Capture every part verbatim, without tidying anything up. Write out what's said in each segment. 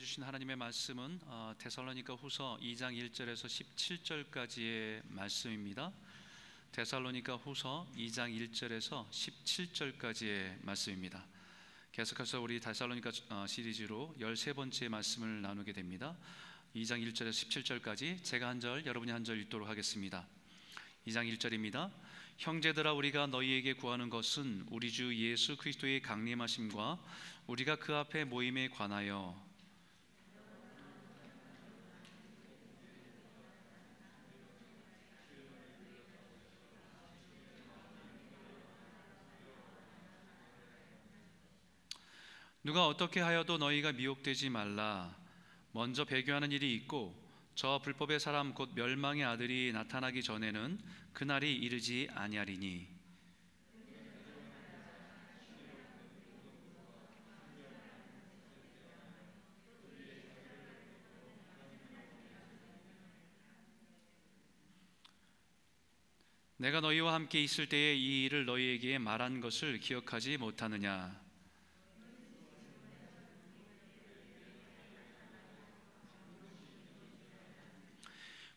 주신 하나님의 말씀은 데살로니가 후서 이 장 일 절에서 십칠 절까지의 말씀입니다. 데살로니가 후서 이 장 일 절에서 십칠 절까지의 말씀입니다. 계속해서 우리 데살로니가 시리즈로 열세 번째 말씀을 나누게 됩니다. 이 장 일 절에서 십칠 절까지 제가 한 절, 여러분이 한 절 읽도록 하겠습니다. 이 장 일 절입니다. 형제들아, 우리가 너희에게 구하는 것은 우리 주 예수 그리스도의 강림하심과 우리가 그 앞에 모임에 관하여 누가 어떻게 하여도 너희가 미혹되지 말라. 먼저 배교하는 일이 있고 저 불법의 사람 곧 멸망의 아들이 나타나기 전에는 그날이 이르지 아니하리니. 내가 너희와 함께 있을 때에 이 일을 너희에게 말한 것을 기억하지 못하느냐.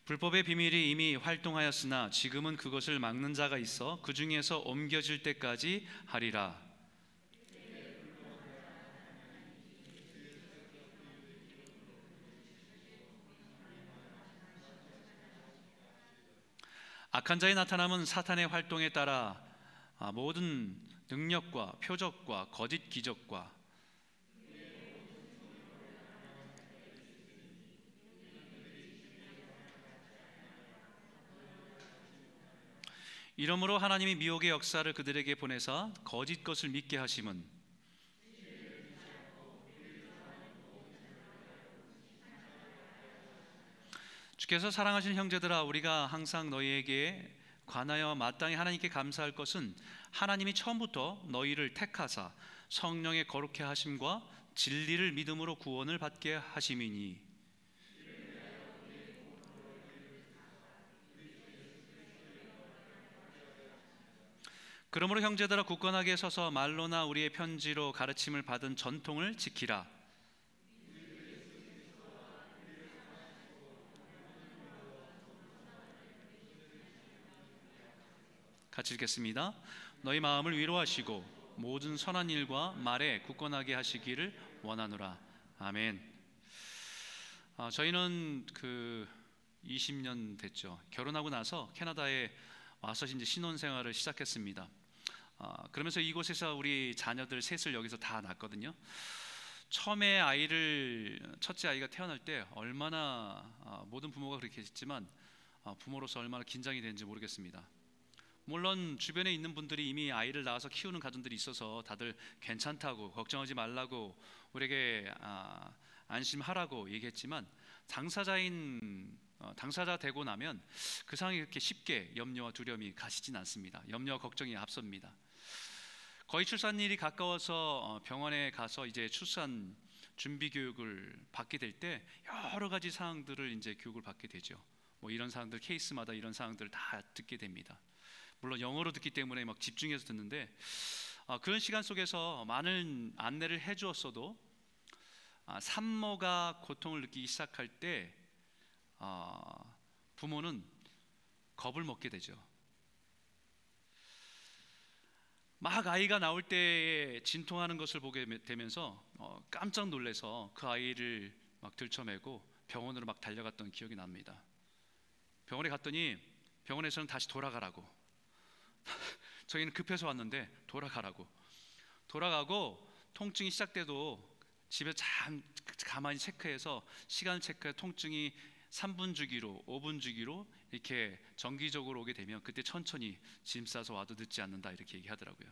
불법의 비밀이 이미 활동하였으나 지금은 그것을 막는 자가 있어 그 중에서 옮겨질 때까지 하리라. 악한 자의 나타남은 사탄의 활동에 따라 모든 능력과 표적과 거짓 기적과 이러므로 하나님이 미혹의 역사를 그들에게 보내사 거짓 것을 믿게 하심은 주께서 사랑하시는 형제들아, 우리가 항상 너희에게 관하여 마땅히 하나님께 감사할 것은 하나님이 처음부터 너희를 택하사 성령의 거룩케 하심과 진리를 믿음으로 구원을 받게 하심이니. 그러므로 형제들아, 굳건하게 서서 말로나 우리의 편지로 가르침을 받은 전통을 지키라. 같이 읽겠습니다. 너희 마음을 위로하시고 모든 선한 일과 말에 굳건하게 하시기를 원하노라. 아멘. 아, 저희는 그 이십 년 됐죠. 결혼하고 나서 캐나다에 와서 이제 신혼생활을 시작했습니다. 아, 그러면서 이곳에서 우리 자녀들 셋을 여기서 다 낳았거든요. 처음에 아이를 첫째 아이가 태어날 때 얼마나 아, 모든 부모가 그렇게 했지만 아, 부모로서 얼마나 긴장이 되는지 모르겠습니다. 물론 주변에 있는 분들이 이미 아이를 낳아서 키우는 가정들이 있어서 다들 괜찮다고, 걱정하지 말라고, 우리에게 아, 안심하라고 얘기했지만 당사자인 당사자 되고 나면 그 상황이 그렇게 쉽게 염려와 두려움이 가시진 않습니다. 염려와 걱정이 앞섭니다. 거의 출산일이 가까워서 병원에 가서 이제 출산 준비 교육을 받게 될 때 여러 가지 사항들을 이제 교육을 받게 되죠. 뭐 이런 사항들, 케이스마다 이런 사항들 다 듣게 됩니다. 물론 영어로 듣기 때문에 막 집중해서 듣는데 아, 그런 시간 속에서 많은 안내를 해주었어도 아, 산모가 고통을 느끼기 시작할 때 어, 부모는 겁을 먹게 되죠. 막 아이가 나올 때에 진통하는 것을 보게 되면서 어, 깜짝 놀라서 그 아이를 막 들쳐매고 병원으로 막 달려갔던 기억이 납니다. 병원에 갔더니 병원에서는 다시 돌아가라고 저희는 급해서 왔는데 돌아가라고 돌아가고 통증이 시작돼도 집에 참 가만히 체크해서 시간 체크해 통증이 삼 분 주기로 오 분 주기로 이렇게 정기적으로 오게 되면 그때 천천히 짐 싸서 와도 늦지 않는다 이렇게 얘기하더라고요.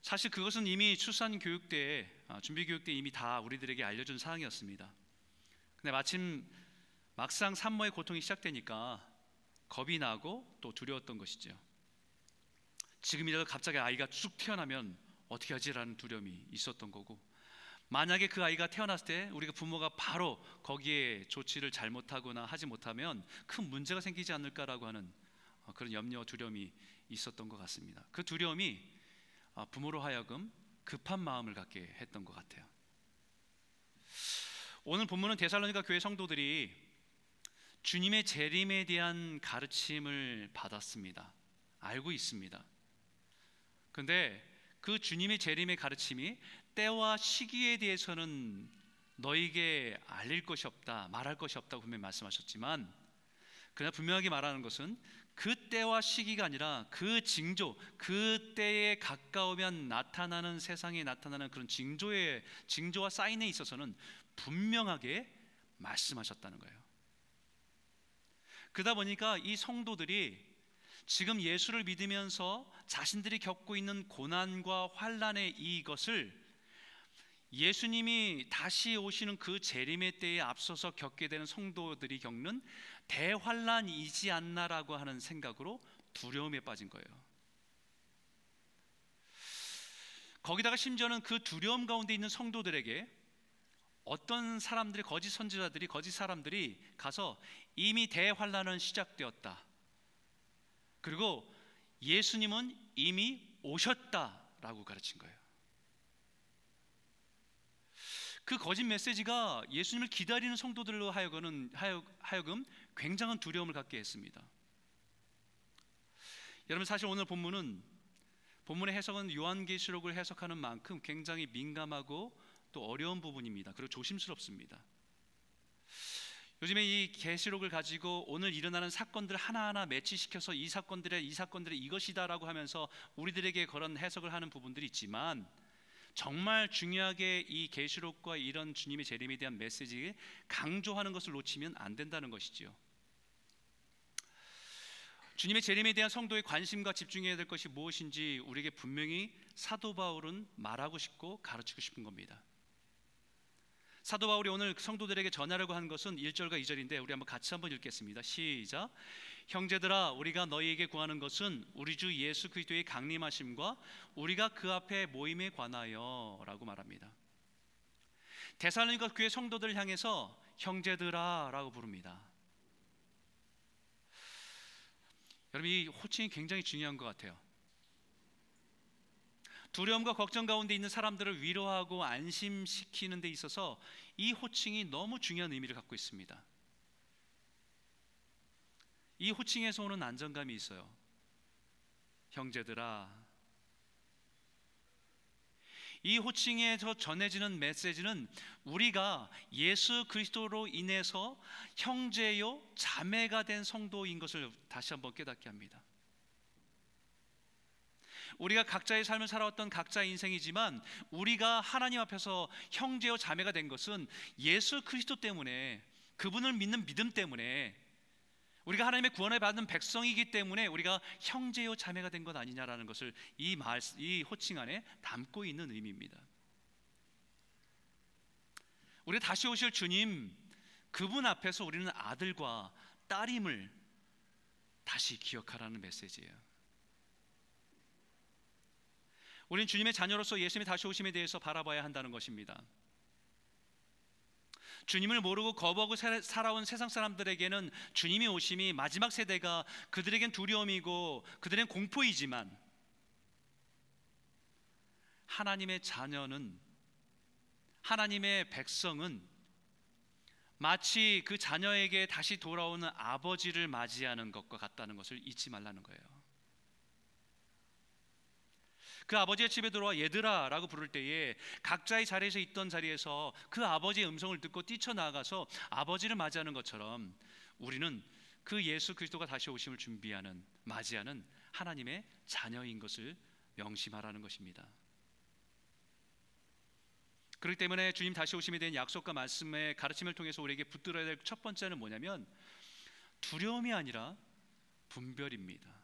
사실 그것은 이미 출산 교육 때 준비 교육 때 이미 다 우리들에게 알려준 사항이었습니다. 근데 마침 막상 산모의 고통이 시작되니까 겁이 나고 또 두려웠던 것이죠. 지금이라도 갑자기 아이가 쑥 태어나면 어떻게 하지라는 두려움이 있었던 거고, 만약에 그 아이가 태어났을 때 우리가 부모가 바로 거기에 조치를 잘못하거나 하지 못하면 큰 문제가 생기지 않을까라고 하는 그런 염려 두려움이 있었던 것 같습니다. 그 두려움이 부모로 하여금 급한 마음을 갖게 했던 것 같아요. 오늘 본문은 데살로니가 교회 성도들이 주님의 재림에 대한 가르침을 받았습니다. 알고 있습니다. 그런데 그 주님의 재림의 가르침이 때와 시기에 대해서는 너에게 알릴 것이 없다, 말할 것이 없다고 분명히 말씀하셨지만, 그러나 분명하게 말하는 것은 그 때와 시기가 아니라 그 징조, 그 때에 가까우면 나타나는, 세상에 나타나는 그런 징조의, 징조와 사인에 있어서는 분명하게 말씀하셨다는 거예요. 그러다 보니까 이 성도들이 지금 예수를 믿으면서 자신들이 겪고 있는 고난과 환난의 이것을 예수님이 다시 오시는 그 재림의 때에 앞서서 겪게 되는 성도들이 겪는 대환난이지 않나라고 하는 생각으로 두려움에 빠진 거예요. 거기다가 심지어는 그 두려움 가운데 있는 성도들에게 어떤 사람들이, 거짓 선지자들이, 거짓 사람들이 가서 이미 대환난은 시작되었다, 그리고 예수님은 이미 오셨다라고 가르친 거예요. 그 거짓 메시지가 예수님을 기다리는 성도들로 하여금, 하여금 굉장한 두려움을 갖게 했습니다. 여러분, 사실 오늘 본문은, 본문의 해석은 요한계시록을 해석하는 만큼 굉장히 민감하고 또 어려운 부분입니다. 그리고 조심스럽습니다. 요즘에 이 계시록을 가지고 오늘 일어나는 사건들 하나하나 매치시켜서 이 사건들의, 이 사건들의 이것이다라고 하면서 우리들에게 그런 해석을 하는 부분들이 있지만, 정말 중요하게 이 계시록과 이런 주님의 재림에 대한 메시지를 강조하는 것을 놓치면 안 된다는 것이지요. 주님의 재림에 대한 성도의 관심과 집중해야 될 것이 무엇인지 우리에게 분명히 사도 바울은 말하고 싶고 가르치고 싶은 겁니다. 사도 바울이 오늘 성도들에게 전하려고 한 것은 일 절과 이 절인데 우리 한번 같이 한번 읽겠습니다. 시작. 형제들아, 우리가 너희에게 구하는 것은 우리 주 예수 그리스도의 강림하심과 우리가 그 앞에 모임에 관하여 라고 말합니다. 데살로니가 교회 성도들을 향해서 형제들아 라고 부릅니다. 여러분, 이 호칭이 굉장히 중요한 것 같아요. 두려움과 걱정 가운데 있는 사람들을 위로하고 안심시키는 데 있어서 이 호칭이 너무 중요한 의미를 갖고 있습니다. 이 호칭에서 오는 안정감이 있어요. 형제들아, 이 호칭에서 전해지는 메시지는 우리가 예수 그리스도로 인해서 형제요 자매가 된 성도인 것을 다시 한번 깨닫게 합니다. 우리가 각자의 삶을 살아왔던 각자의 인생이지만, 우리가 하나님 앞에서 형제요 자매가 된 것은 예수 그리스도 때문에, 그분을 믿는 믿음 때문에, 우리가 하나님의 구원을 받은 백성이기 때문에 우리가 형제요 자매가 된 것 아니냐라는 것을 이, 말, 이 호칭 안에 담고 있는 의미입니다. 우리 다시 오실 주님, 그분 앞에서 우리는 아들과 딸임을 다시 기억하라는 메시지예요. 우리는 주님의 자녀로서 예수님의 다시 오심에 대해서 바라봐야 한다는 것입니다. 주님을 모르고 거부하고 살아온 세상 사람들에게는 주님의 오심이, 마지막 세대가 그들에겐 두려움이고 그들은 공포이지만, 하나님의 자녀는, 하나님의 백성은 마치 그 자녀에게 다시 돌아오는 아버지를 맞이하는 것과 같다는 것을 잊지 말라는 거예요. 그 아버지의 집에 들어와 얘들아 라고 부를 때에 각자의 자리에서 있던 자리에서 그 아버지의 음성을 듣고 뛰쳐나가서 아버지를 맞이하는 것처럼, 우리는 그 예수 그리스도가 다시 오심을 준비하는, 맞이하는 하나님의 자녀인 것을 명심하라는 것입니다. 그렇기 때문에 주님 다시 오심에 대한 약속과 말씀의 가르침을 통해서 우리에게 붙들어야 될 첫 번째는 뭐냐면, 두려움이 아니라 분별입니다.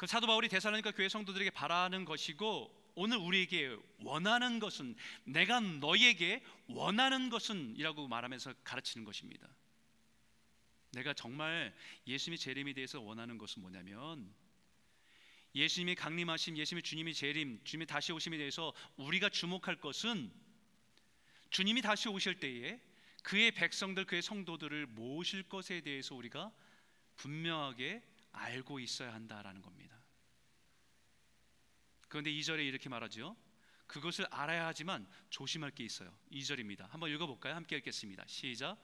그 사도 바울이 데살로니가 교회 성도들에게 바라는 것이고, 오늘 우리에게 원하는 것은, 내가 너희에게 원하는 것은 이라고 말하면서 가르치는 것입니다. 내가 정말 예수님의 재림에 대해서 원하는 것은 뭐냐면, 예수님의 강림하심, 예수님의 주님의 재림, 주님의 다시 오심에 대해서 우리가 주목할 것은, 주님이 다시 오실 때에 그의 백성들, 그의 성도들을 모으실 것에 대해서 우리가 분명하게 알고 있어야 한다라는 겁니다. 그런데 이 절에 이렇게 말하죠. 그것을 알아야 하지만 조심할 게 있어요. 이 절입니다. 한번 읽어볼까요? 함께 읽겠습니다. 시작.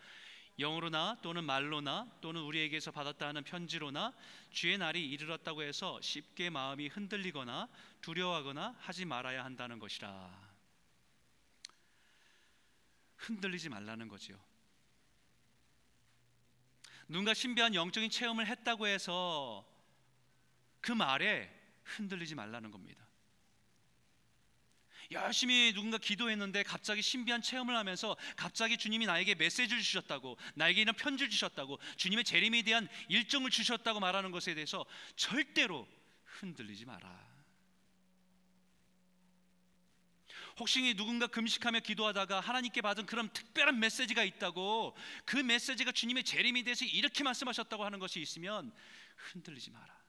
영으로나 또는 말로나 또는 우리에게서 받았다 하는 편지로나 주의 날이 이르렀다고 해서 쉽게 마음이 흔들리거나 두려워하거나 하지 말아야 한다는 것이라. 흔들리지 말라는 거지요. 누군가 신비한 영적인 체험을 했다고 해서 그 말에 흔들리지 말라는 겁니다. 열심히 누군가 기도했는데 갑자기 신비한 체험을 하면서 갑자기 주님이 나에게 메시지를 주셨다고, 나에게 이런 편지를 주셨다고, 주님의 재림에 대한 일정을 주셨다고 말하는 것에 대해서 절대로 흔들리지 마라. 혹시 누군가 금식하며 기도하다가 하나님께 받은 그런 특별한 메시지가 있다고, 그 메시지가 주님의 재림에 대해서 이렇게 말씀하셨다고 하는 것이 있으면 흔들리지 마라.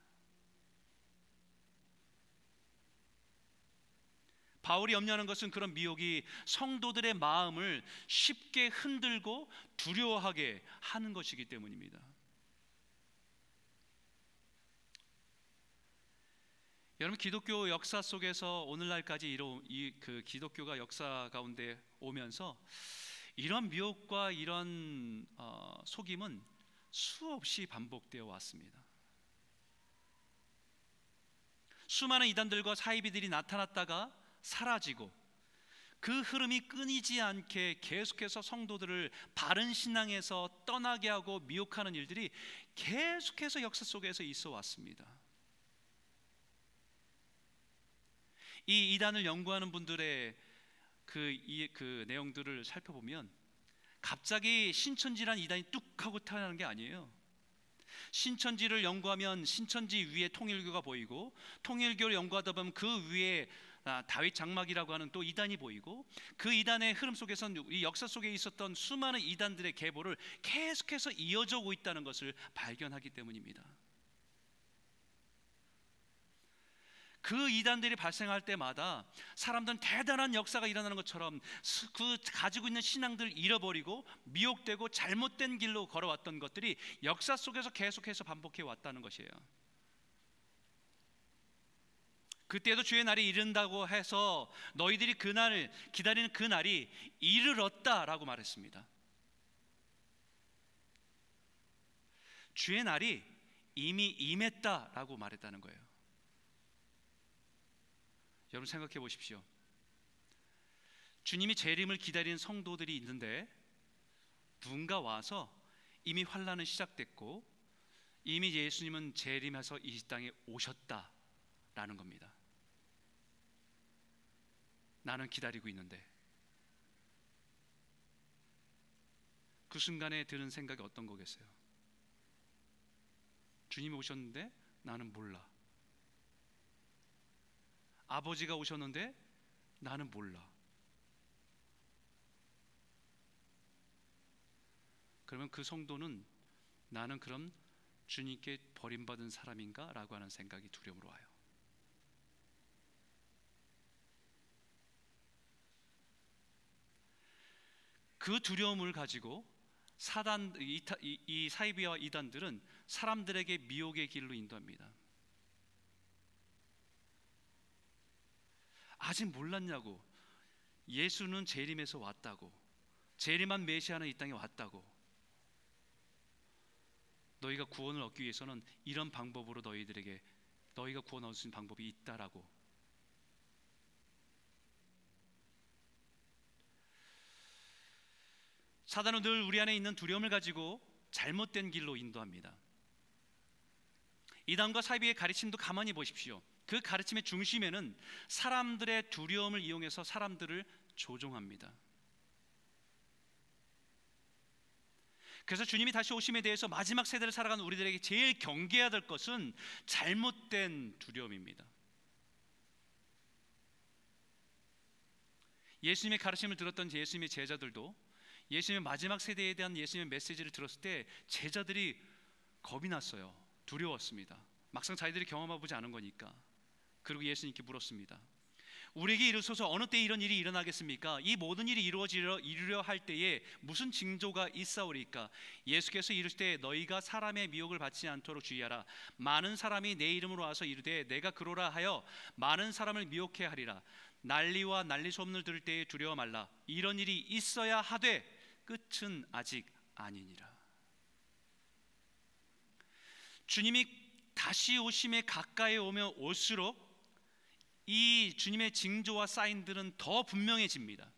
바울이 염려하는 것은 그런 미혹이 성도들의 마음을 쉽게 흔들고 두려워하게 하는 것이기 때문입니다. 여러분, 기독교 역사 속에서 오늘날까지 이로, 이, 그 기독교가 역사 가운데 오면서 이런 미혹과 이런 어, 속임은 수없이 반복되어 왔습니다. 수많은 이단들과 사이비들이 나타났다가 사라지고, 그 흐름이 끊이지 않게 계속해서 성도들을 바른 신앙에서 떠나게 하고 미혹하는 일들이 계속해서 역사 속에서 있어 왔습니다. 이 이단을 연구하는 분들의 그, 이, 그 내용들을 살펴보면 갑자기 신천지란 이단이 뚝 하고 태어나는 게 아니에요. 신천지를 연구하면 신천지 위에 통일교가 보이고, 통일교를 연구하다 보면 그 위에 아, 다윗 장막이라고 하는 또 이단이 보이고, 그 이단의 흐름 속에서는 이 역사 속에 있었던 수많은 이단들의 계보를 계속해서 이어져 오고 있다는 것을 발견하기 때문입니다. 그 이단들이 발생할 때마다 사람들은 대단한 역사가 일어나는 것처럼 그 가지고 있는 신앙들을 잃어버리고 미혹되고 잘못된 길로 걸어왔던 것들이 역사 속에서 계속해서 반복해 왔다는 것이에요. 그때도 주의 날이 이른다고 해서 너희들이 그날 기다리는 그 날이 이르렀다라고 말했습니다. 주의 날이 이미 임했다라고 말했다는 거예요. 여러분, 생각해 보십시오. 주님이 재림을 기다리는 성도들이 있는데 누군가 와서 이미 환난은 시작됐고 이미 예수님은 재림해서 이 땅에 오셨다라는 겁니다. 나는 기다리고 있는데, 그 순간에 드는 생각이 어떤 거겠어요? 주님이 오셨는데 나는 몰라. 아버지가 오셨는데 나는 몰라. 그러면 그 성도는 나는 그럼 주님께 버림받은 사람인가? 라고 하는 생각이 두려움으로 와요. 그 두려움을 가지고 사단, 이, 이, 이 사이비와 이단들은 사람들에게 미혹의 길로 인도합니다. 아직 몰랐냐고, 예수는 재림에서 왔다고, 재림한 메시아는 이 땅에 왔다고, 너희가 구원을 얻기 위해서는 이런 방법으로 너희들에게 너희가 구원 얻을 수 있는 방법이 있다라고. 사단은 늘 우리 안에 있는 두려움을 가지고 잘못된 길로 인도합니다. 이단과 사이비의 가르침도 가만히 보십시오. 그 가르침의 중심에는 사람들의 두려움을 이용해서 사람들을 조종합니다. 그래서 주님이 다시 오심에 대해서 마지막 세대를 살아가는 우리들에게 제일 경계해야 될 것은 잘못된 두려움입니다. 예수님의 가르침을 들었던 예수님의 제자들도 예수님의 마지막 세대에 대한 예수님의 메시지를 들었을 때 제자들이 겁이 났어요. 두려웠습니다. 막상 자기들이 경험해보지 않은 거니까. 그리고 예수님께 물었습니다. 우리에게 이르소서 어느 때 이런 일이 일어나겠습니까? 이 모든 일이 이루어지려 이루려 할 때에 무슨 징조가 있사오리까? 예수께서 이르실 때 너희가 사람의 미혹을 받지 않도록 주의하라. 많은 사람이 내 이름으로 와서 이르되 내가 그러라 하여 많은 사람을 미혹해 하리라. 난리와 난리 소문을 들을 때에 두려워 말라. 이런 일이 있어야 하되 끝은 아직 아니니라. 주님이 다시 오심에 가까이 오며 올수록 이 주님의 징조와 사인들은 더 분명해집니다.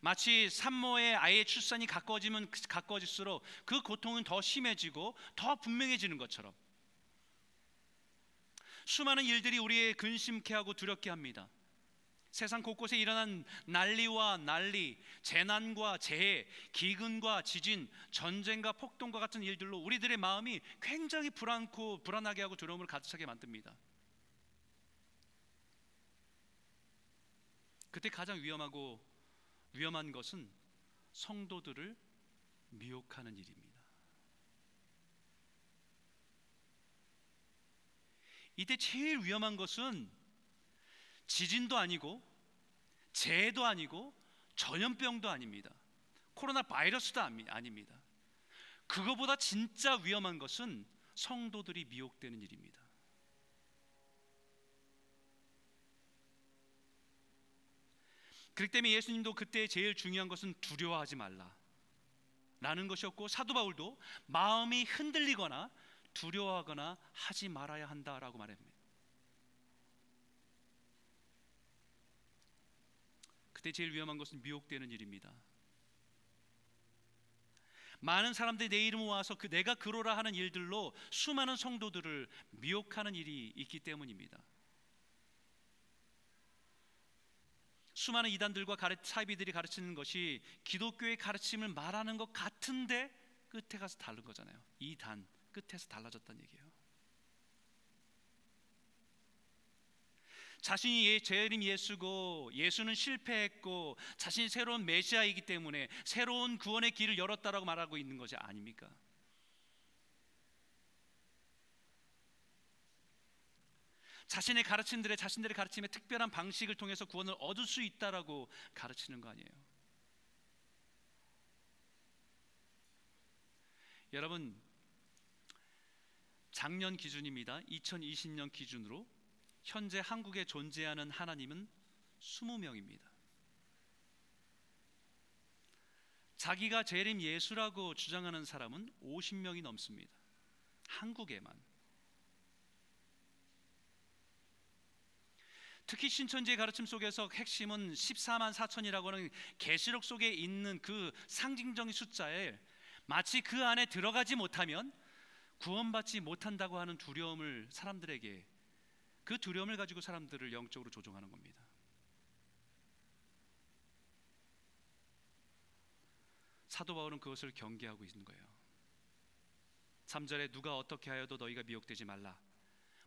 마치 산모의 아이의 출산이 가까워지면 가까워질수록 그 고통은 더 심해지고 더 분명해지는 것처럼 수많은 일들이 우리의 근심케 하고 두렵게 합니다. 세상 곳곳에 일어난 난리와 난리, 재난과 재해, 기근과 지진, 전쟁과 폭동과 같은 일들로 우리들의 마음이 굉장히 불안고 불안하게 하고 두려움을 가득 차게 만듭니다. 그때 가장 위험하고 위험한 것은 성도들을 미혹하는 일입니다. 이때 제일 위험한 것은 지진도 아니고 재해도 아니고 전염병도 아닙니다. 코로나 바이러스도 아닙니다. 그거보다 진짜 위험한 것은 성도들이 미혹되는 일입니다. 그렇기 때문에 예수님도 그때 제일 중요한 것은 두려워하지 말라 라는 것이었고, 사도 바울도 마음이 흔들리거나 두려워하거나 하지 말아야 한다라고 말합니다. 그때 제일 위험한 것은 미혹되는 일입니다. 많은 사람들이 내 이름으로 와서 그 내가 그러라 하는 일들로 수많은 성도들을 미혹하는 일이 있기 때문입니다. 수많은 이단들과 사이비들이 가르치는 것이 기독교의 가르침을 말하는 것 같은데 끝에 가서 다른 거잖아요. 이단 끝에서 달라졌다는 얘기예요. 자신이 재림 예수고 예수는 실패했고 자신이 새로운 메시아이기 때문에 새로운 구원의 길을 열었다라고 말하고 있는 것이 아닙니까? 자신의 가르침들의 자신들의 가르침의 특별한 방식을 통해서 구원을 얻을 수 있다라고 가르치는 거 아니에요. 여러분, 작년 기준입니다. 이천이십 년 기준으로 현재 한국에 존재하는 하나님은 이십 명입니다. 자기가 재림 예수라고 주장하는 사람은 오십 명이 넘습니다. 한국에만. 특히 신천지의 가르침 속에서 핵심은 십사만 사천이라고 하는 계시록 속에 있는 그 상징적인 숫자에 마치 그 안에 들어가지 못하면 구원받지 못한다고 하는 두려움을 사람들에게, 그 두려움을 가지고 사람들을 영적으로 조종하는 겁니다. 사도 바울은 그것을 경계하고 있는 거예요. 삼 절에 누가 어떻게 하여도 너희가 미혹되지 말라.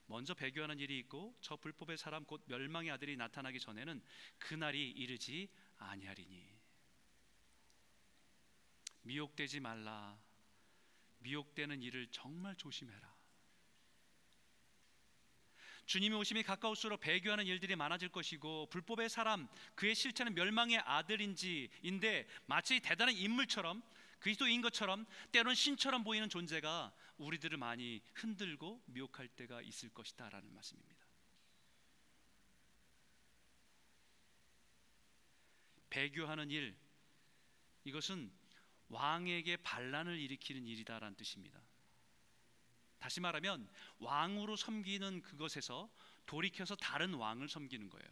먼저 배교하는 일이 있고 저 불법의 사람 곧 멸망의 아들이 나타나기 전에는 그날이 이르지 아니하리니. 미혹되지 말라. 미혹되는 일을 정말 조심해라. 주님이 오심이 가까울수록 배교하는 일들이 많아질 것이고 불법의 사람, 그의 실체는 멸망의 아들인지인데 마치 대단한 인물처럼, 그리스도인 것처럼, 때론 신처럼 보이는 존재가 우리들을 많이 흔들고 미혹할 때가 있을 것이다 라는 말씀입니다. 배교하는 일, 이것은 왕에게 반란을 일으키는 일이다 라는 뜻입니다. 다시 말하면 왕으로 섬기는 그것에서 돌이켜서 다른 왕을 섬기는 거예요.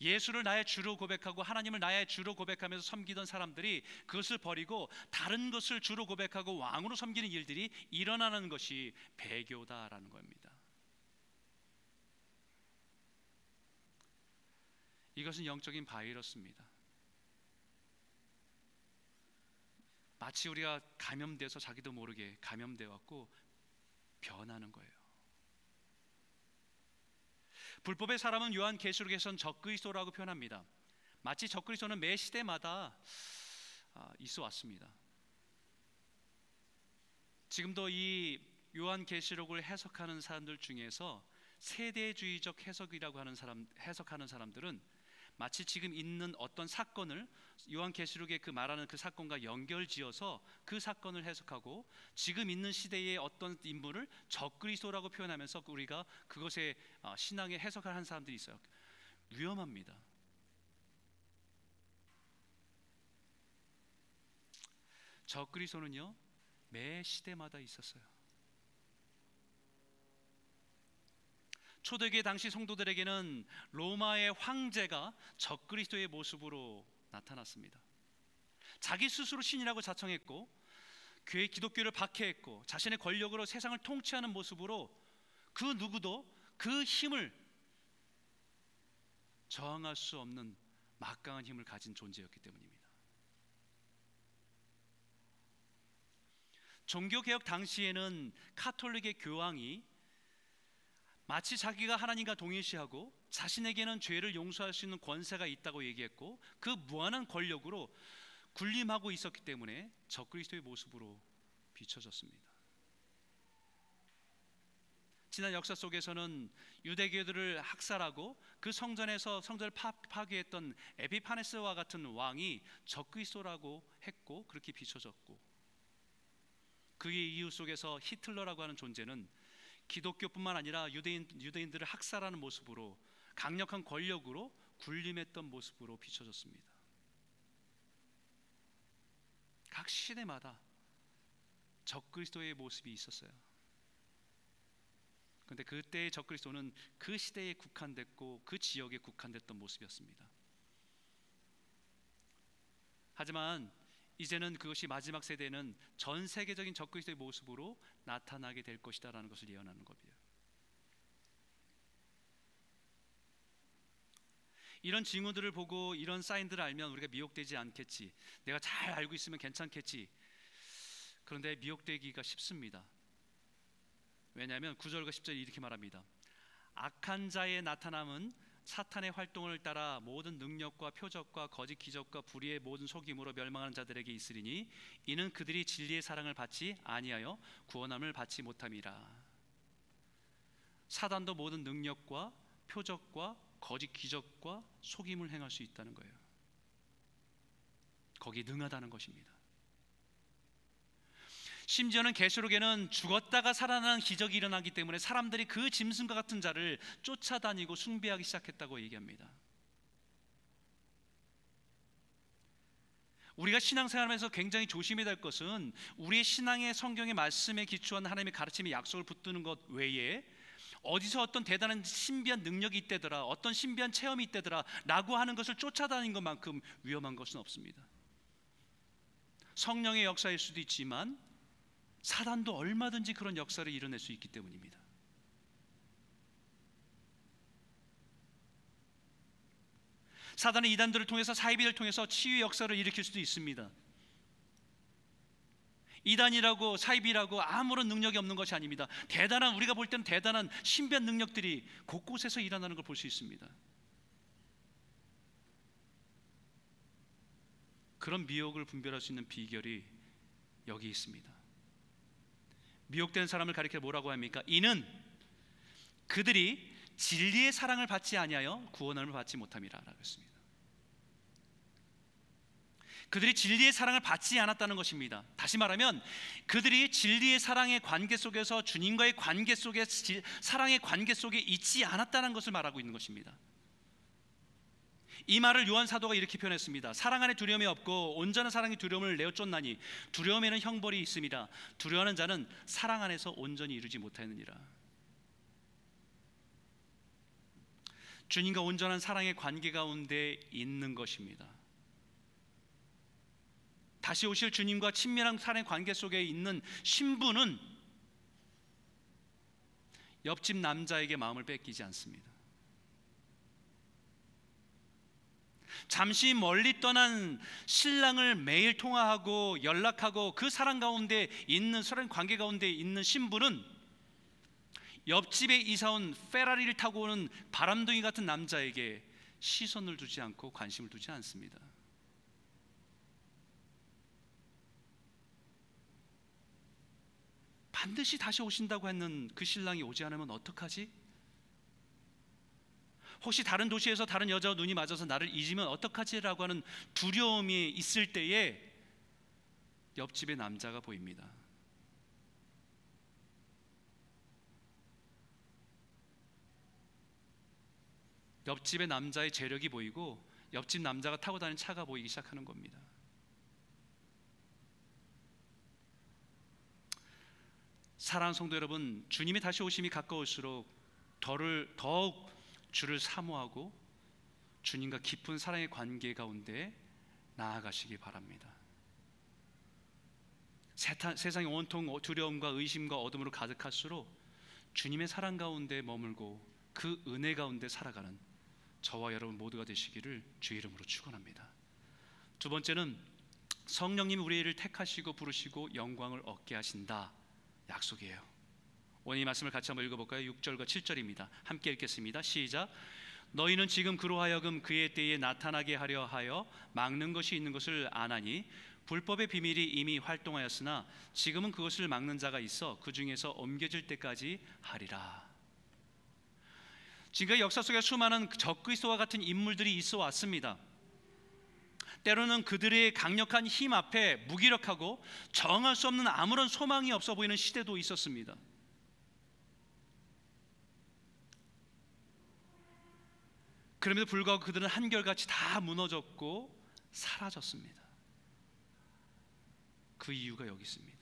예수를 나의 주로 고백하고 하나님을 나의 주로 고백하면서 섬기던 사람들이 그것을 버리고 다른 것을 주로 고백하고 왕으로 섬기는 일들이 일어나는 것이 배교다라는 겁니다. 이것은 영적인 바이러스입니다. 마치 우리가 감염돼서 자기도 모르게 감염돼 왔고 변하는 거예요. 불법의 사람은 요한 계시록에선 적그리스도라고 표현합니다. 마치 적그리스도는 매 시대마다 있어 왔습니다. 지금도 이 요한 계시록을 해석하는 사람들 중에서 세대주의적 해석이라고 하는 사람 해석하는 사람들은 마치 지금 있는 어떤 사건을 요한계시록의 그 말하는 그 사건과 연결지어서 그 사건을 해석하고 지금 있는 시대의 어떤 인물을 적그리스도라고 표현하면서 우리가 그것의 신앙의 해석을 한 사람들이 있어요. 위험합니다. 적그리스도는요 매 시대마다 있었어요. 초대교회 당시 성도들에게는 로마의 황제가 적그리스도의 모습으로 나타났습니다. 자기 스스로 신이라고 자청했고 교회 기독교를 박해했고 자신의 권력으로 세상을 통치하는 모습으로 그 누구도 그 힘을 저항할 수 없는 막강한 힘을 가진 존재였기 때문입니다. 종교개혁 당시에는 카톨릭의 교황이 마치 자기가 하나님과 동일시하고 자신에게는 죄를 용서할 수 있는 권세가 있다고 얘기했고 그 무한한 권력으로 군림하고 있었기 때문에 적그리스도의 모습으로 비춰졌습니다. 지난 역사 속에서는 유대교들을 학살하고 그 성전에서 성전을 파, 파괴했던 에피파네스와 같은 왕이 적그리스도라고 했고 그렇게 비춰졌고 그의 이유 속에서 히틀러라고 하는 존재는 기독교뿐만 아니라 유대인, 유대인들을 학살하는 모습으로 강력한 권력으로 군림했던 모습으로 비춰졌습니다. 각 시대마다 적그리스도의 모습이 있었어요. 그런데 그때의 적그리스도는 그 시대에 국한됐고 그 지역에 국한됐던 모습이었습니다. 하지만 이제는 그것이 마지막 세대는 전 세계적인 적그리스도의 모습으로 나타나게 될 것이다 라는 것을 예언하는 겁니다. 이런 징후들을 보고 이런 사인들을 알면 우리가 미혹되지 않겠지, 내가 잘 알고 있으면 괜찮겠지. 그런데 미혹되기가 쉽습니다. 왜냐하면 구 절과 십 절이 이렇게 말합니다. 악한 자의 나타남은 사탄의 활동을 따라 모든 능력과 표적과 거짓 기적과 불의의 모든 속임으로 멸망하는 자들에게 있으리니 이는 그들이 진리의 사랑을 받지 아니하여 구원함을 받지 못함이라. 사단도 모든 능력과 표적과 거짓 기적과 속임을 행할 수 있다는 거예요. 거기 능하다는 것입니다. 심지어는 계시록에는 죽었다가 살아나는 기적이 일어나기 때문에 사람들이 그 짐승과 같은 자를 쫓아다니고 숭배하기 시작했다고 얘기합니다. 우리가 신앙생활하면서 굉장히 조심해야 될 것은 우리의 신앙의 성경의 말씀에 기초한 하나님의 가르침의 약속을 붙드는 것 외에 어디서 어떤 대단한 신비한 능력이 있다더라, 어떤 신비한 체험이 있다더라 라고 하는 것을 쫓아다닌 것만큼 위험한 것은 없습니다. 성령의 역사일 수도 있지만 사단도 얼마든지 그런 역사를 이뤄낼 수 있기 때문입니다. 사단의 이단들을 통해서 사이비를 통해서 치유의 역사를 일으킬 수도 있습니다. 이단이라고 사이비라고 아무런 능력이 없는 것이 아닙니다. 대단한, 우리가 볼 때는 대단한 신비한 능력들이 곳곳에서 일어나는 걸 볼 수 있습니다. 그런 미혹을 분별할 수 있는 비결이 여기 있습니다. 미혹된 사람을 가리켜 뭐라고 합니까? 이는 그들이 진리의 사랑을 받지 아니하여 구원함을 받지 못함이라 라고 했습니다. 그들이 진리의 사랑을 받지 않았다는 것입니다. 다시 말하면 그들이 진리의 사랑의 관계 속에서 주님과의 관계 속에 사랑의 관계 속에 있지 않았다는 것을 말하고 있는 것입니다. 이 말을 요한 사도가 이렇게 표현했습니다. 사랑 안에 두려움이 없고 온전한 사랑이 두려움을 내어 쫓나니 두려움에는 형벌이 있음이라. 두려워하는 자는 사랑 안에서 온전히 이루지 못하느니라. 주님과 온전한 사랑의 관계 가운데 있는 것입니다. 다시 오실 주님과 친밀한 사랑의 관계 속에 있는 신부는 옆집 남자에게 마음을 뺏기지 않습니다. 잠시 멀리 떠난 신랑을 매일 통화하고 연락하고 그 사랑 가운데 있는 사랑 관계 가운데 있는 신부는 옆집에 이사온 페라리를 타고 오는 바람둥이 같은 남자에게 시선을 두지 않고 관심을 두지 않습니다. 반드시 다시 오신다고 했는 그 신랑이 오지 않으면 어떡하지? 혹시 다른 도시에서 다른 여자와 눈이 맞아서 나를 잊으면 어떡하지라고 하는 두려움이 있을 때에 옆집의 남자가 보입니다. 옆집의 남자의 재력이 보이고 옆집 남자가 타고 다니는 차가 보이기 시작하는 겁니다. 사랑하는 성도 여러분, 주님이 다시 오심이 가까울수록 더를, 더욱 주를 사모하고 주님과 깊은 사랑의 관계 가운데 나아가시기 바랍니다. 세상이 온통 두려움과 의심과 어둠으로 가득할수록 주님의 사랑 가운데 머물고 그 은혜 가운데 살아가는 저와 여러분 모두가 되시기를 주의 이름으로 축원합니다. 두 번째는 성령님이 우리를 택하시고 부르시고 영광을 얻게 하신다 약속이에요. 오늘 이 말씀을 같이 한번 읽어볼까요? 육 절과 칠 절입니다. 함께 읽겠습니다. 시작. 너희는 지금 그로 하여금 그의 때에 나타나게 하려 하여 막는 것이 있는 것을 아나니 불법의 비밀이 이미 활동하였으나 지금은 그것을 막는 자가 있어 그 중에서 옮겨질 때까지 하리라. 지금까지 역사 속에 수많은 적그리스도와 같은 인물들이 있어 왔습니다. 때로는 그들의 강력한 힘 앞에 무기력하고 정할 수 없는 아무런 소망이 없어 보이는 시대도 있었습니다. 그럼에도 불구하고 그들은 한결같이 다 무너졌고 사라졌습니다. 그 이유가 여기 있습니다.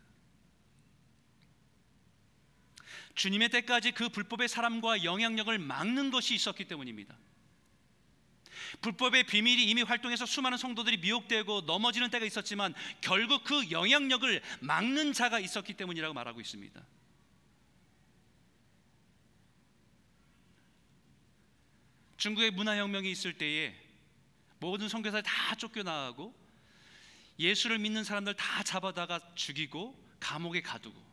주님의 때까지 그 불법의 사람과 영향력을 막는 것이 있었기 때문입니다. 불법의 비밀이 이미 활동해서 수많은 성도들이 미혹되고 넘어지는 때가 있었지만 결국 그 영향력을 막는 자가 있었기 때문이라고 말하고 있습니다. 중국의 문화혁명이 있을 때에 모든 선교사들이 다 쫓겨나가고 예수를 믿는 사람들 다 잡아다가 죽이고 감옥에 가두고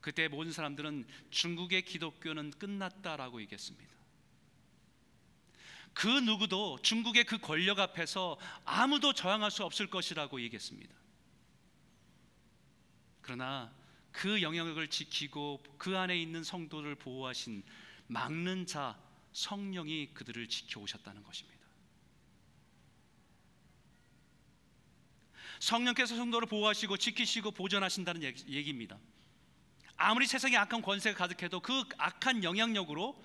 그때 모든 사람들은 중국의 기독교는 끝났다라고 얘기했습니다. 그 누구도 중국의 그 권력 앞에서 아무도 저항할 수 없을 것이라고 얘기했습니다. 그러나 그 영향력을 지키고 그 안에 있는 성도를 보호하신 막는 자 성령이 그들을 지켜오셨다는 것입니다. 성령께서 성도를 보호하시고 지키시고 보전하신다는 얘기입니다. 아무리 세상에 악한 권세가 가득해도 그 악한 영향력으로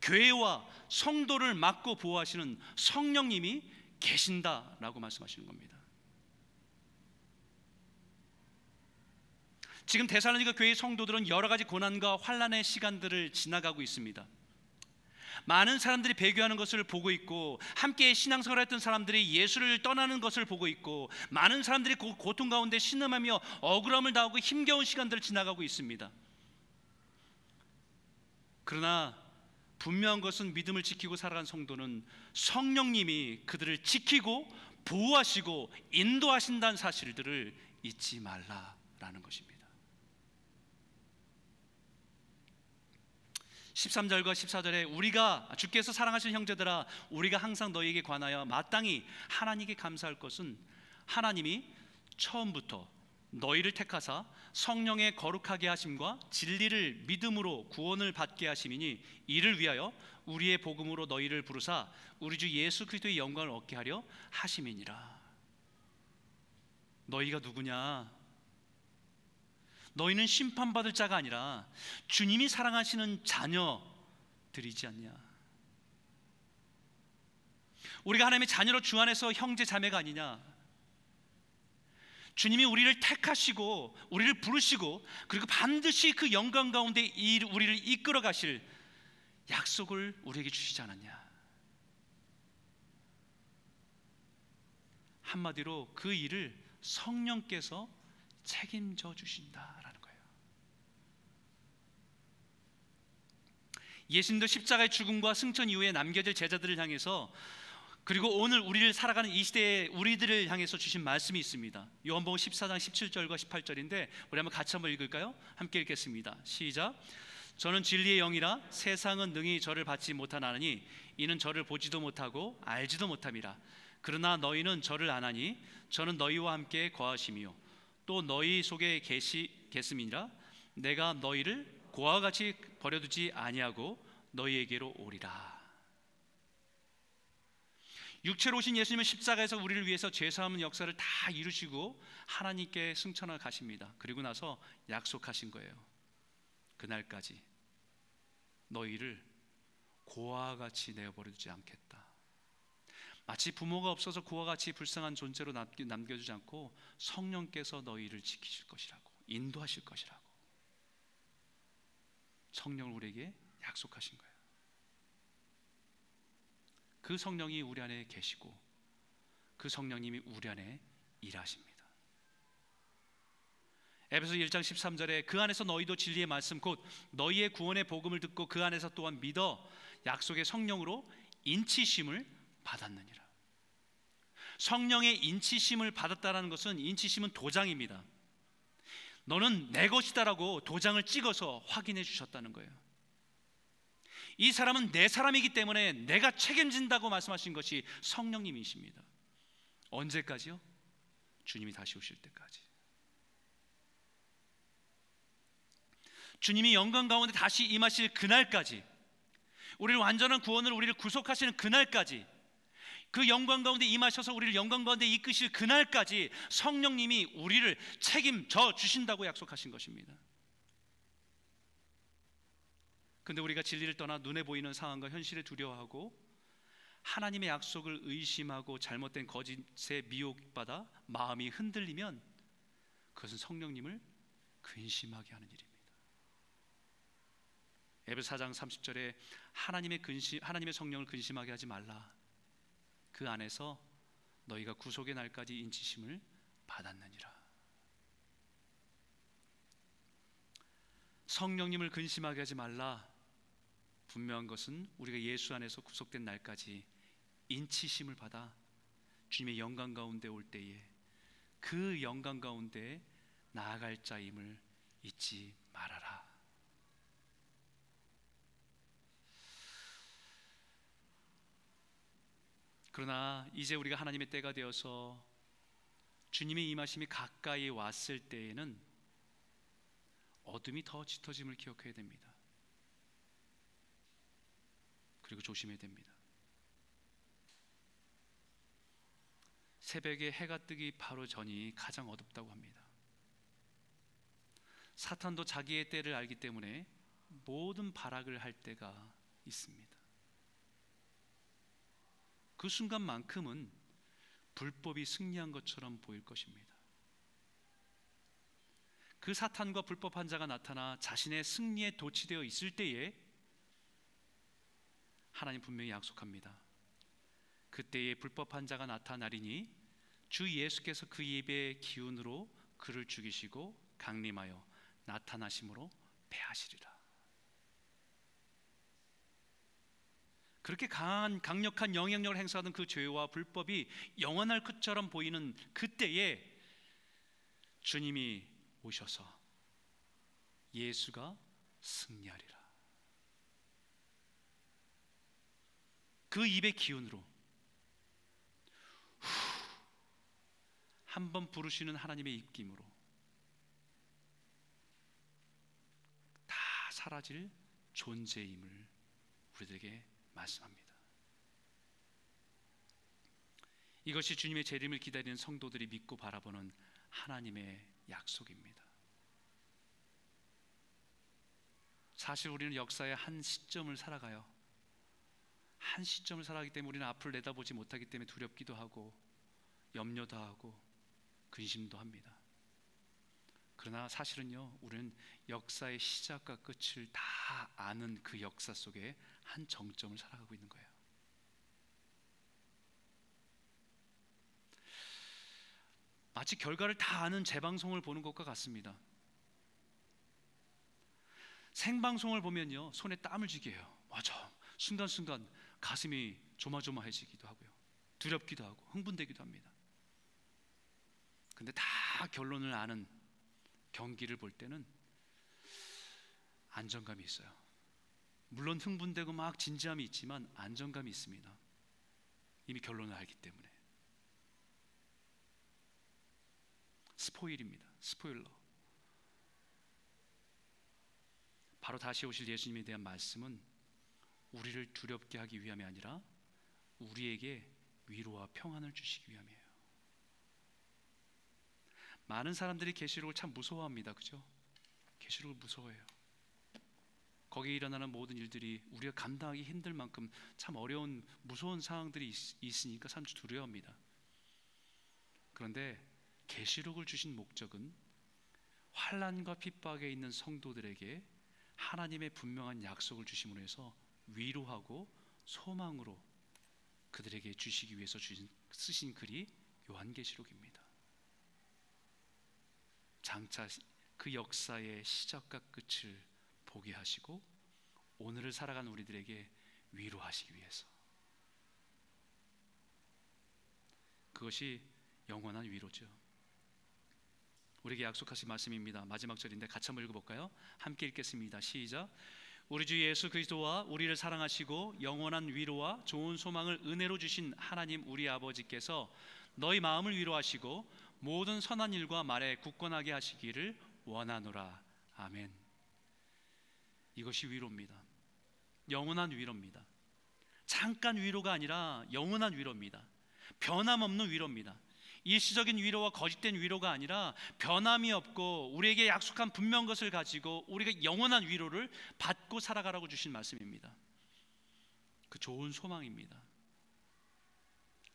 교회와 성도를 막고 보호하시는 성령님이 계신다라고 말씀하시는 겁니다. 지금 데살로니가 교회의 성도들은 여러 가지 고난과 환난의 시간들을 지나가고 있습니다. 많은 사람들이 배교하는 것을 보고 있고 함께 신앙생활을 했던 사람들이 예수를 떠나는 것을 보고 있고 많은 사람들이 고통 가운데 신음하며 억울함을 당하고 힘겨운 시간들을 지나가고 있습니다. 그러나 분명한 것은 믿음을 지키고 살아간 성도는 성령님이 그들을 지키고 보호하시고 인도하신다는 사실들을 잊지 말라라는 것입니다. 십삼 절과 십사 절에 우리가 주께서 사랑하시는 형제들아 우리가 항상 너희에게 관하여 마땅히 하나님께 감사할 것은 하나님이 처음부터 너희를 택하사 성령의 거룩하게 하심과 진리를 믿음으로 구원을 받게 하심이니 이를 위하여 우리의 복음으로 너희를 부르사 우리 주 예수 그리스도의 영광을 얻게 하려 하심이니라. 너희가 누구냐? 너희는 심판받을 자가 아니라 주님이 사랑하시는 자녀들이지 않냐? 우리가 하나님의 자녀로 주 안에서 형제 자매가 아니냐? 주님이 우리를 택하시고 우리를 부르시고 그리고 반드시 그 영광 가운데 이, 우리를 이끌어 가실 약속을 우리에게 주시지 않았냐? 한마디로 그 일을 성령께서 책임져 주신다라는 거예요. 예수님도 십자가의 죽음과 승천 이후에 남겨질 제자들을 향해서 그리고 오늘 우리를 살아가는 이 시대에 우리들을 향해서 주신 말씀이 있습니다. 요한복음 십사 장 십칠 절과 십팔 절인데 우리 한번 같이 한번 읽을까요? 함께 읽겠습니다. 시작. 저는 진리의 영이라 세상은 능히 저를 받지 못하나니 이는 저를 보지도 못하고 알지도 못함이라. 그러나 너희는 저를 아나니 저는 너희와 함께 거하심이요 또 너희 속에 계시겠음이니라. 내가 너희를 고아같이 버려두지 아니하고 너희에게로 오리라. 육체로 오신 예수님은 십자가에서 우리를 위해서 죄사함은 역사를 다 이루시고 하나님께 승천하 가십니다. 그리고 나서 약속하신 거예요. 그날까지 너희를 고아와 같이 내버려두지 않겠다. 마치 부모가 없어서 고아와 같이 불쌍한 존재로 남겨주지 않고 성령께서 너희를 지키실 것이라고, 인도하실 것이라고 성령을 우리에게 약속하신 거예요. 그 성령이 우리 안에 계시고 그 성령님이 우리 안에 일하십니다. 에베소 일 장 십삼 절에 그 안에서 너희도 진리의 말씀 곧 너희의 구원의 복음을 듣고 그 안에서 또한 믿어 약속의 성령으로 인치심을 받았느니라. 성령의 인치심을 받았다라는 것은, 인치심은 도장입니다. 너는 내 것이다라고 도장을 찍어서 확인해 주셨다는 거예요. 이 사람은 내 사람이기 때문에 내가 책임진다고 말씀하신 것이 성령님이십니다. 언제까지요? 주님이 다시 오실 때까지. 주님이 영광 가운데 다시 임하실 그날까지, 우리를 완전한 구원으로 우리를 구속하시는 그날까지, 그 영광 가운데 임하셔서 우리를 영광 가운데 이끄실 그날까지 성령님이 우리를 책임져 주신다고 약속하신 것입니다. 근데 우리가 진리를 떠나 눈에 보이는 상황과 현실에 두려워하고 하나님의 약속을 의심하고 잘못된 거짓에 미혹받아 마음이 흔들리면 그것은 성령님을 근심하게 하는 일입니다. 에베소 사 장 삼십 절에 하나님의, 근심, 하나님의 성령을 근심하게 하지 말라. 그 안에서 너희가 구속의 날까지 인치심을 받았느니라. 성령님을 근심하게 하지 말라. 분명한 것은 우리가 예수 안에서 구속된 날까지 인치심을 받아 주님의 영광 가운데 올 때에 그 영광 가운데 나아갈 자임을 잊지 말아라. 그러나 이제 우리가 하나님의 때가 되어서 주님의 임하심이 가까이 왔을 때에는 어둠이 더 짙어짐을 기억해야 됩니다. 그리고 조심해야 됩니다. 새벽에 해가 뜨기 바로 전이 가장 어둡다고 합니다. 사탄도 자기의 때를 알기 때문에 모든 발악을 할 때가 있습니다. 그 순간만큼은 불법이 승리한 것처럼 보일 것입니다. 그 사탄과 불법한 자가 나타나 자신의 승리에 도취되어 있을 때에 하나님 분명히 약속합니다. 그때에 불법한 자가 나타나리니 주 예수께서 그 입의 기운으로 그를 죽이시고 강림하여 나타나심으로 패하시리라. 그렇게 강한 강력한 영향력을 행사하던 그 죄와 불법이 영원할 것처럼 보이는 그때에 주님이 오셔서 예수가 승리하리라. 그 입의 기운으로 한 번 부르시는 하나님의 입김으로 다 사라질 존재임을 우리들에게 말씀합니다. 이것이 주님의 재림을 기다리는 성도들이 믿고 바라보는 하나님의 약속입니다. 사실 우리는 역사의 한 시점을 살아가요. 한 시점을 살아가기 때문에 우리는 앞을 내다보지 못하기 때문에 두렵기도 하고 염려도 하고 근심도 합니다. 그러나 사실은요, 우리는 역사의 시작과 끝을 다 아는 그 역사 속에 한 정점을 살아가고 있는 거예요. 마치 결과를 다 아는 재방송을 보는 것과 같습니다. 생방송을 보면요, 손에 땀을 쥐게 해요. 맞아, 순간순간 가슴이 조마조마해지기도 하고요, 두렵기도 하고 흥분되기도 합니다. 근데 다 결론을 아는 경기를 볼 때는 안정감이 있어요. 물론 흥분되고 막 진지함이 있지만 안정감이 있습니다. 이미 결론을 알기 때문에. 스포일입니다. 스포일러. 바로 다시 오실 예수님에 대한 말씀은 우리를 두렵게 하기 위함이 아니라 우리에게 위로와 평안을 주시기 위함이에요. 많은 사람들이 계시록을 참 무서워합니다. 그죠? 계시록을 무서워해요. 거기에 일어나는 모든 일들이 우리가 감당하기 힘들 만큼 참 어려운 무서운 상황들이 있, 있으니까 참 두려워합니다. 그런데 계시록을 주신 목적은 환난과 핍박에 있는 성도들에게 하나님의 분명한 약속을 주심으로 해서 위로하고 소망으로 그들에게 주시기 위해서 주신, 쓰신 글이 요한계시록입니다. 장차 그 역사의 시작과 끝을 보게 하시고 오늘을 살아가는 우리들에게 위로하시기 위해서, 그것이 영원한 위로죠. 우리에게 약속하신 말씀입니다. 마지막 절인데 같이 한번 읽어볼까요? 함께 읽겠습니다. 시작. 우리 주 예수 그리스도와 우리를 사랑하시고 영원한 위로와 좋은 소망을 은혜로 주신 하나님 우리 아버지께서 너희 마음을 위로하시고 모든 선한 일과 말에 굳건하게 하시기를 원하노라. 아멘. 이것이 위로입니다. 영원한 위로입니다. 잠깐 위로가 아니라 영원한 위로입니다. 변함없는 위로입니다. 일시적인 위로와 거짓된 위로가 아니라 변함이 없고 우리에게 약속한 분명한 것을 가지고 우리가 영원한 위로를 받고 살아가라고 주신 말씀입니다. 그 좋은 소망입니다.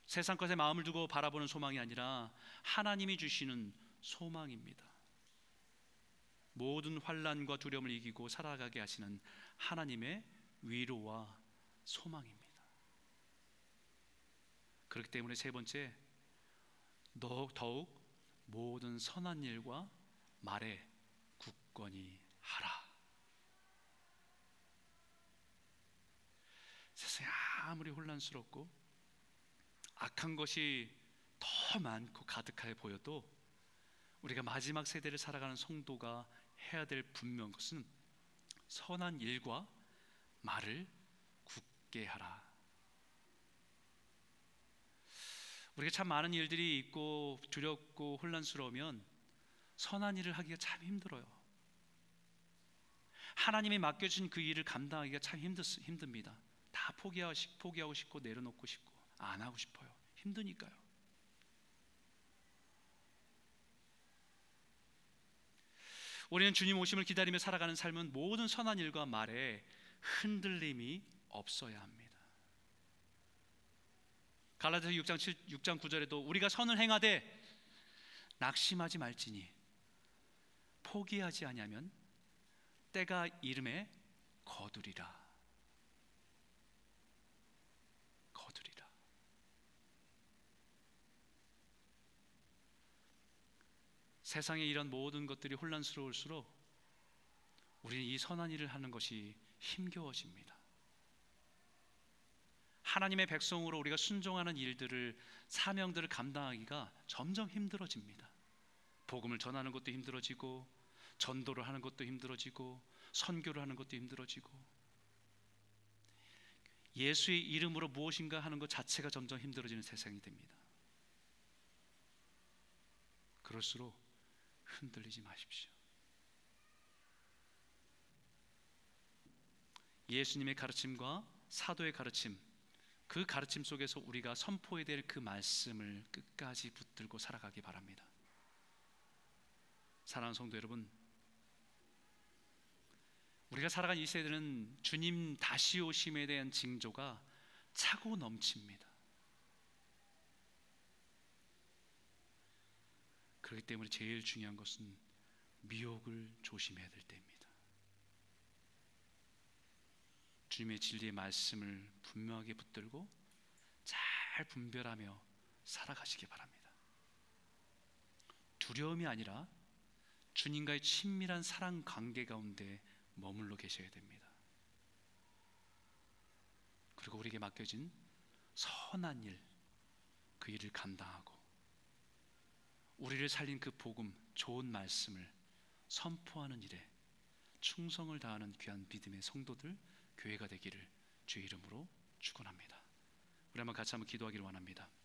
세상 것에 마음을 두고 바라보는 소망이 아니라 하나님이 주시는 소망입니다. 모든 환난과 두려움을 이기고 살아가게 하시는 하나님의 위로와 소망입니다. 그렇기 때문에 세 번째, 더욱 모든 선한 일과 말에 굳건히 하라. 세상이 아무리 혼란스럽고 악한 것이 더 많고 가득하게 보여도 우리가 마지막 세대를 살아가는 성도가 해야 될 분명한 것은 선한 일과 말을 굳게 하라. 우리가 참 많은 일들이 있고 두렵고 혼란스러우면 선한 일을 하기가 참 힘들어요. 하나님이 맡겨준 그 일을 감당하기가 참 힘드, 힘듭니다. 다 포기하고, 포기하고 싶고 내려놓고 싶고 안 하고 싶어요. 힘드니까요. 우리는 주님 오심을 기다리며 살아가는 삶은 모든 선한 일과 말에 흔들림이 없어야 합니다. 갈라디아서 육 장 구절에도 우리가 선을 행하되 낙심하지 말지니 포기하지 아니하면 때가 이름에 거두리라. 거두리라. 세상의 이런 모든 것들이 혼란스러울수록 우리는 이 선한 일을 하는 것이 힘겨워집니다. 하나님의 백성으로 우리가 순종하는 일들을, 사명들을 감당하기가 점점 힘들어집니다. 복음을 전하는 것도 힘들어지고 전도를 하는 것도 힘들어지고 선교를 하는 것도 힘들어지고 예수의 이름으로 무엇인가 하는 것 자체가 점점 힘들어지는 세상이 됩니다. 그럴수록 흔들리지 마십시오. 예수님의 가르침과 사도의 가르침, 그 가르침 속에서 우리가 선포해야 될 그 말씀을 끝까지 붙들고 살아가기 바랍니다. 사랑하는 성도 여러분, 우리가 살아간 이 세대는 주님 다시 오심에 대한 징조가 차고 넘칩니다. 그렇기 때문에 제일 중요한 것은 미혹을 조심해야 될 때입니다. 주님의 진리의 말씀을 분명하게 붙들고 잘 분별하며 살아가시기 바랍니다. 두려움이 아니라 주님과의 친밀한 사랑 관계 가운데 머물러 계셔야 됩니다. 그리고 우리에게 맡겨진 선한 일, 그 일을 감당하고 우리를 살린 그 복음, 좋은 말씀을 선포하는 일에 충성을 다하는 귀한 믿음의 성도들, 교회가 되기를 주의 이름으로 축원합니다. 우리 한번 같이 한번 기도하기를 원합니다.